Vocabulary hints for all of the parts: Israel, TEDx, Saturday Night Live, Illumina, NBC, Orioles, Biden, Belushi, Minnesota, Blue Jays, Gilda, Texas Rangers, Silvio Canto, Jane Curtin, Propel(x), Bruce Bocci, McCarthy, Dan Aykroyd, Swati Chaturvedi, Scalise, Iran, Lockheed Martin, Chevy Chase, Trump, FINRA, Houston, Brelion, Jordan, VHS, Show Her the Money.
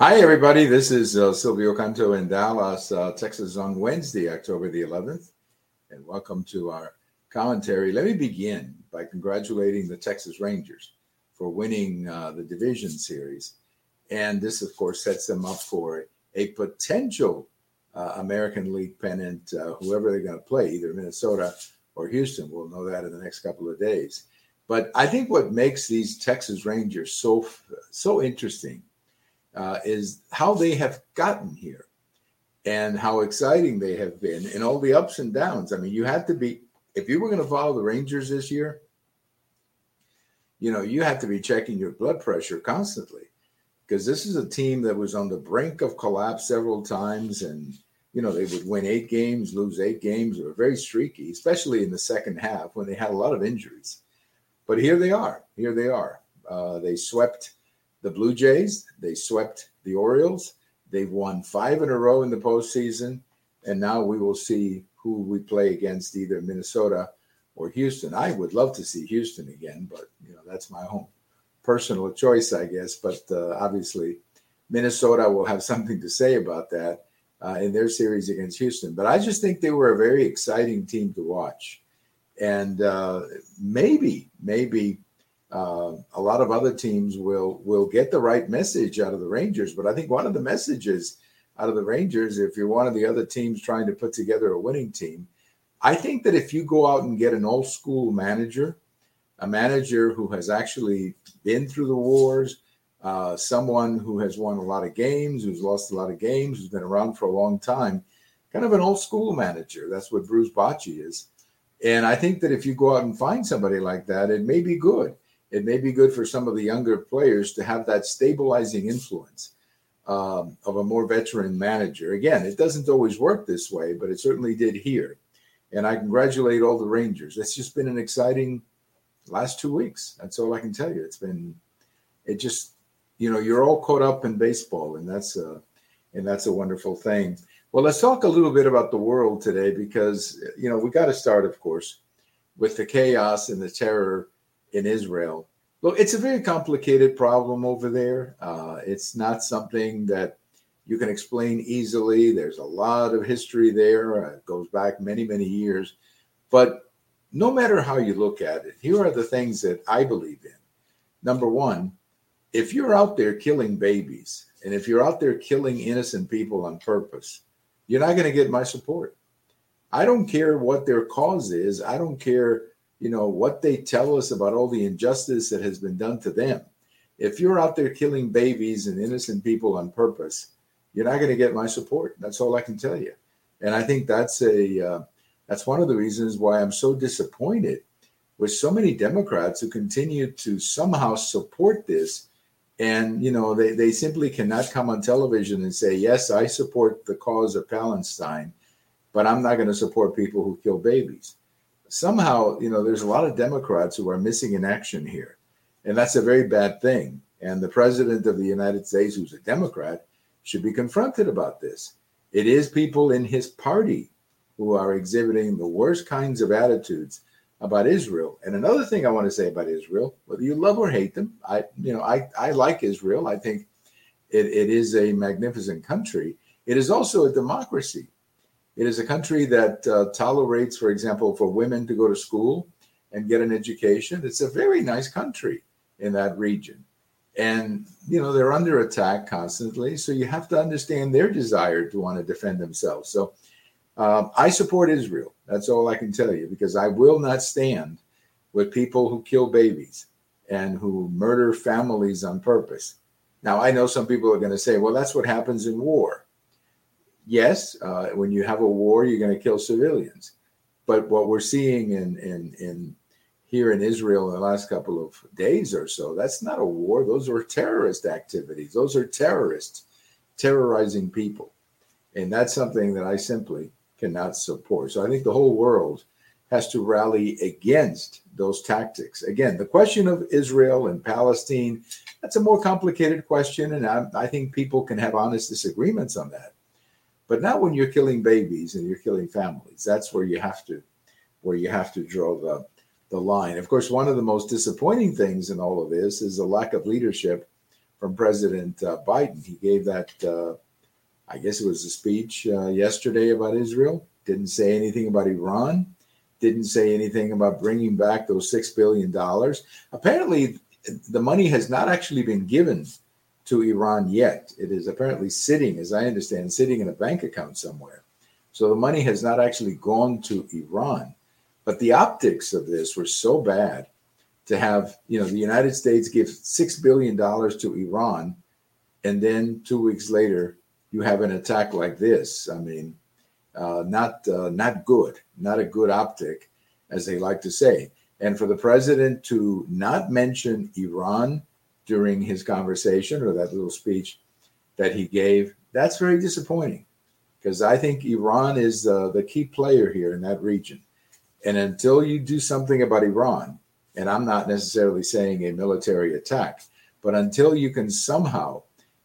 Hi, everybody. This is Silvio Canto in Dallas, Texas on Wednesday, October the 11th. And welcome to our commentary. Let me begin by congratulating the Texas Rangers for winning the division series. And this, of course, sets them up for a potential American League pennant, whoever they're going to play, either Minnesota or Houston. We'll know that in the next couple of days. But I think what makes these Texas Rangers so interesting is how they have gotten here and how exciting they have been and all the ups and downs. I mean, you had to be, if you were going to follow the Rangers this year, you know, you have to be checking your blood pressure constantly, because this is a team that was on the brink of collapse several times. And, you know, they would win 8 games, lose 8 games. They were very streaky, especially in the second half when they had a lot of injuries. But here they are. They swept the Blue Jays, they swept the Orioles. They've won 5 in a row in the postseason, and now we will see who we play against, either Minnesota or Houston. I would love to see Houston again, but you know, that's my own personal choice, I guess. But obviously, Minnesota will have something to say about that in their series against Houston. But I just think they were a very exciting team to watch, and maybe. A lot of other teams will get the right message out of the Rangers. But I think one of the messages out of the Rangers, if you're one of the other teams trying to put together a winning team, I think that if you go out and get an old school manager, a manager who has actually been through the wars, someone who has won a lot of games, who's lost a lot of games, who's been around for a long time, kind of an old school manager. That's what Bruce Bocci is. And I think that if you go out and find somebody like that, it may be good. It may be good for some of the younger players to have that stabilizing influence of a more veteran manager. Again, it doesn't always work this way, but it certainly did here. And I congratulate all the Rangers. It's just been an exciting last 2 weeks. That's all I can tell you. You're all caught up in baseball, and that's a wonderful thing. Well, let's talk a little bit about the world today, because, you know, we got to start, of course, with the chaos and the terror in Israel. Look, it's a very complicated problem over there. It's not something that you can explain easily. There's a lot of history there. It goes back many, many years. But no matter how you look at it, here are the things that I believe in. Number one, if you're out there killing babies, and if you're out there killing innocent people on purpose, you're not going to get my support. I don't care what their cause is. I don't care what they tell us about all the injustice that has been done to them. If you're out there killing babies and innocent people on purpose, you're not going to get my support. That's all I can tell you. And I think that's one of the reasons why I'm so disappointed with so many Democrats who continue to somehow support this. And, they simply cannot come on television and say, yes, I support the cause of Palestine, but I'm not going to support people who kill babies. Somehow, there's a lot of Democrats who are missing in action here, and that's a very bad thing. And the president of the United States, who's a Democrat, should be confronted about this. It is people in his party who are exhibiting the worst kinds of attitudes about Israel. And another thing I want to say about Israel, whether you love or hate them, I like Israel. I think it is a magnificent country. It is also a democracy. It is a country that tolerates, for example, for women to go to school and get an education. It's a very nice country in that region. And, they're under attack constantly. So you have to understand their desire to want to defend themselves. So I support Israel. That's all I can tell you, because I will not stand with people who kill babies and who murder families on purpose. Now, I know some people are going to say, well, that's what happens in war. Yes, when you have a war, you're going to kill civilians. But what we're seeing in here in Israel in the last couple of days or so, that's not a war. Those are terrorist activities. Those are terrorists terrorizing people. And that's something that I simply cannot support. So I think the whole world has to rally against those tactics. Again, the question of Israel and Palestine, that's a more complicated question. And I think people can have honest disagreements on that. But not when you're killing babies and you're killing families. That's where you have to draw the line. Of course, one of the most disappointing things in all of this is the lack of leadership from President Biden. He gave that, I guess it was a speech yesterday about Israel. Didn't say anything about Iran. Didn't say anything about bringing back those $6 billion. Apparently, the money has not actually been given to Iran yet. It is apparently sitting, as I understand, sitting in a bank account somewhere. So the money has not actually gone to Iran. But the optics of this were so bad to have, you know, the United States give $6 billion to Iran, and then 2 weeks later, you have an attack like this. I mean, not good, not a good optic, as they like to say. And for the president to not mention Iran during his conversation or that little speech that he gave, that's very disappointing, because I think Iran is the key player here in that region. And until you do something about Iran, and I'm not necessarily saying a military attack, but until you can somehow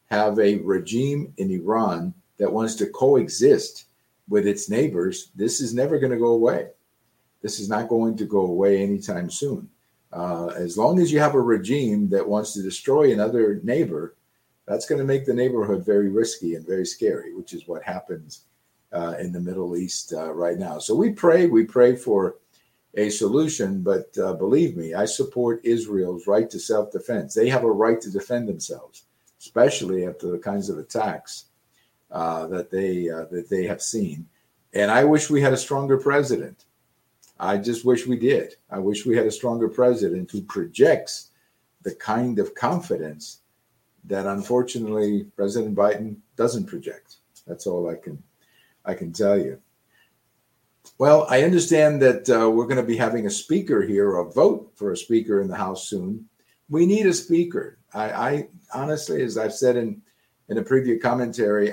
have a regime in Iran that wants to coexist with its neighbors, this is never going to go away. This is not going to go away anytime soon. As long as you have a regime that wants to destroy another neighbor, that's going to make the neighborhood very risky and very scary, which is what happens in the Middle East right now. So we pray for a solution, but believe me, I support Israel's right to self-defense. They have a right to defend themselves, especially after the kinds of attacks that they have seen. And I wish we had a stronger president. I just wish we did. I wish we had a stronger president who projects the kind of confidence that, unfortunately, President Biden doesn't project. That's all I can tell you. Well, I understand that we're going to be having a speaker here, a vote for a speaker in the House soon. We need a speaker. I honestly, as I've said in a previous commentary,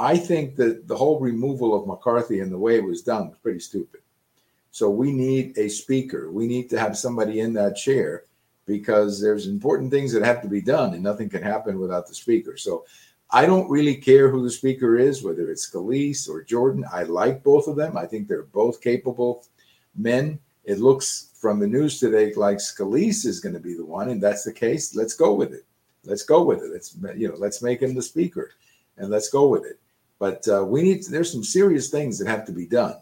I think that the whole removal of McCarthy and the way it was done was pretty stupid. So we need a speaker. We need to have somebody in that chair, because there's important things that have to be done, and nothing can happen without the speaker. So I don't really care who the speaker is, whether it's Scalise or Jordan. I like both of them. I think they're both capable men. It looks from the news today like Scalise is going to be the one, and that's the case. Let's go with it. Let's make him the speaker, and let's go with it. But there's some serious things that have to be done,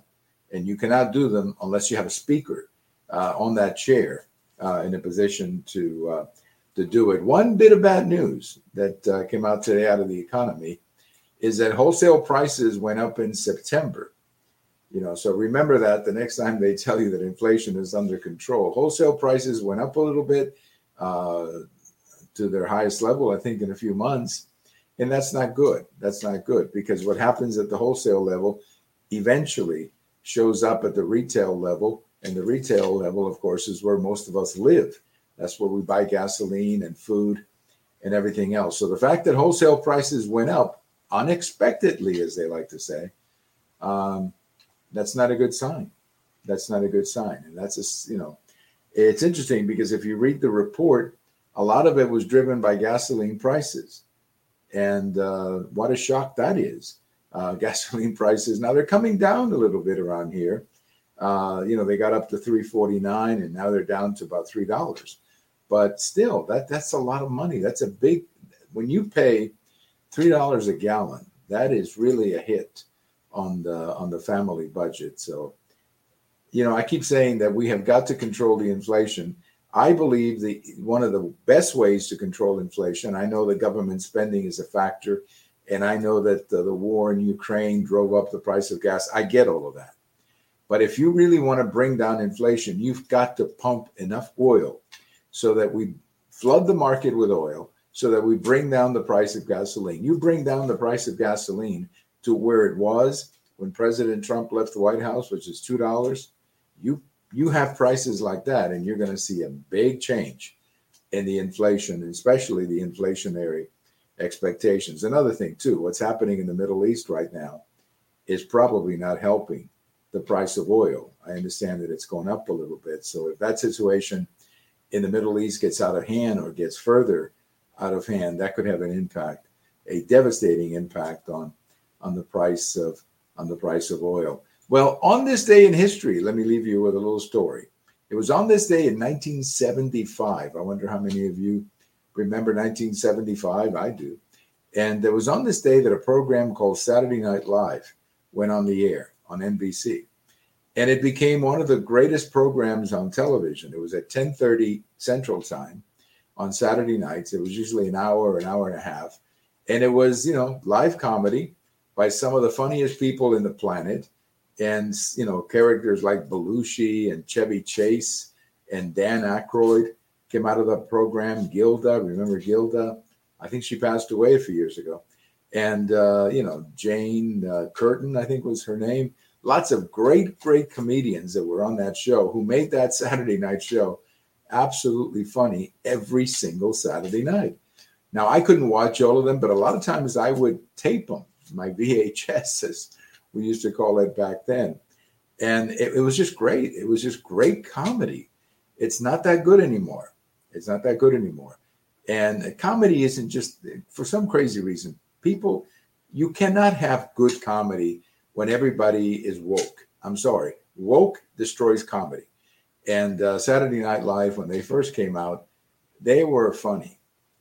and you cannot do them unless you have a speaker on that chair in a position to do it. One bit of bad news that came out today out of the economy is that wholesale prices went up in September. You know, so remember that the next time they tell you that inflation is under control. Wholesale prices went up a little bit to their highest level, I think, in a few months. And that's not good. That's not good, because what happens at the wholesale level eventually shows up at the retail level. And the retail level, of course, is where most of us live. That's where we buy gasoline and food and everything else. So the fact that wholesale prices went up unexpectedly, as they like to say, that's not a good sign. That's not a good sign. And that's, it's interesting, because if you read the report, a lot of it was driven by gasoline prices. And what a shock that is. Gasoline prices. Now they're coming down a little bit around here. They got up to $3.49, and now they're down to about $3. But still, that's a lot of money. That's a big, when you pay $3 a gallon, that is really a hit on the family budget. So, I keep saying that we have got to control the inflation. I believe one of the best ways to control inflation, I know the government spending is a factor, and I know that the war in Ukraine drove up the price of gas. I get all of that. But if you really want to bring down inflation, you've got to pump enough oil so that we flood the market with oil, so that we bring down the price of gasoline. You bring down the price of gasoline to where it was when President Trump left the White House, which is $2. You have prices like that, and you're going to see a big change in the inflation, especially the inflationary expectations. Another thing, too, what's happening in the Middle East right now is probably not helping the price of oil. I understand that it's going up a little bit. So if that situation in the Middle East gets out of hand or gets further out of hand, that could have an impact, a devastating impact on the price of oil. Well, on this day in history, let me leave you with a little story. It was on this day in 1975. I wonder how many of you remember 1975. I do. And it was on this day that a program called Saturday Night Live went on the air on NBC. And it became one of the greatest programs on television. It was at 10:30 Central Time on Saturday nights. It was usually an hour and a half. And it was, you know, live comedy by some of the funniest people in the planet. And, you know, characters like Belushi and Chevy Chase and Dan Aykroyd came out of the program. Gilda, remember Gilda? I think she passed away a few years ago. And, you know, Jane Curtin, I think was her name. Lots of great, great comedians that were on that show who made that Saturday night show absolutely funny every single Saturday night. Now, I couldn't watch all of them, but a lot of times I would tape them, my VHS, as we used to call it back then. And it was just great. It was just great comedy. It's not that good anymore. It's not that good anymore. And comedy isn't just, for some crazy reason, people, you cannot have good comedy when everybody is woke. I'm sorry. Woke destroys comedy. And Saturday Night Live, when they first came out, they were funny.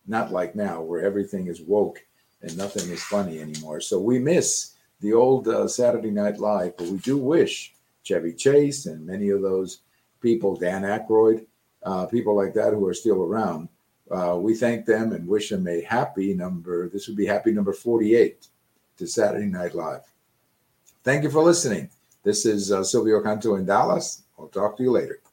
Not like now, where everything is woke and nothing is funny anymore. So we miss the old Saturday Night Live, but we do wish Chevy Chase and many of those people, Dan Aykroyd, people like that who are still around, we thank them and wish them a happy number. This would be happy number 48 to Saturday Night Live. Thank you for listening. This is Silvio Canto in Dallas. I'll talk to you later.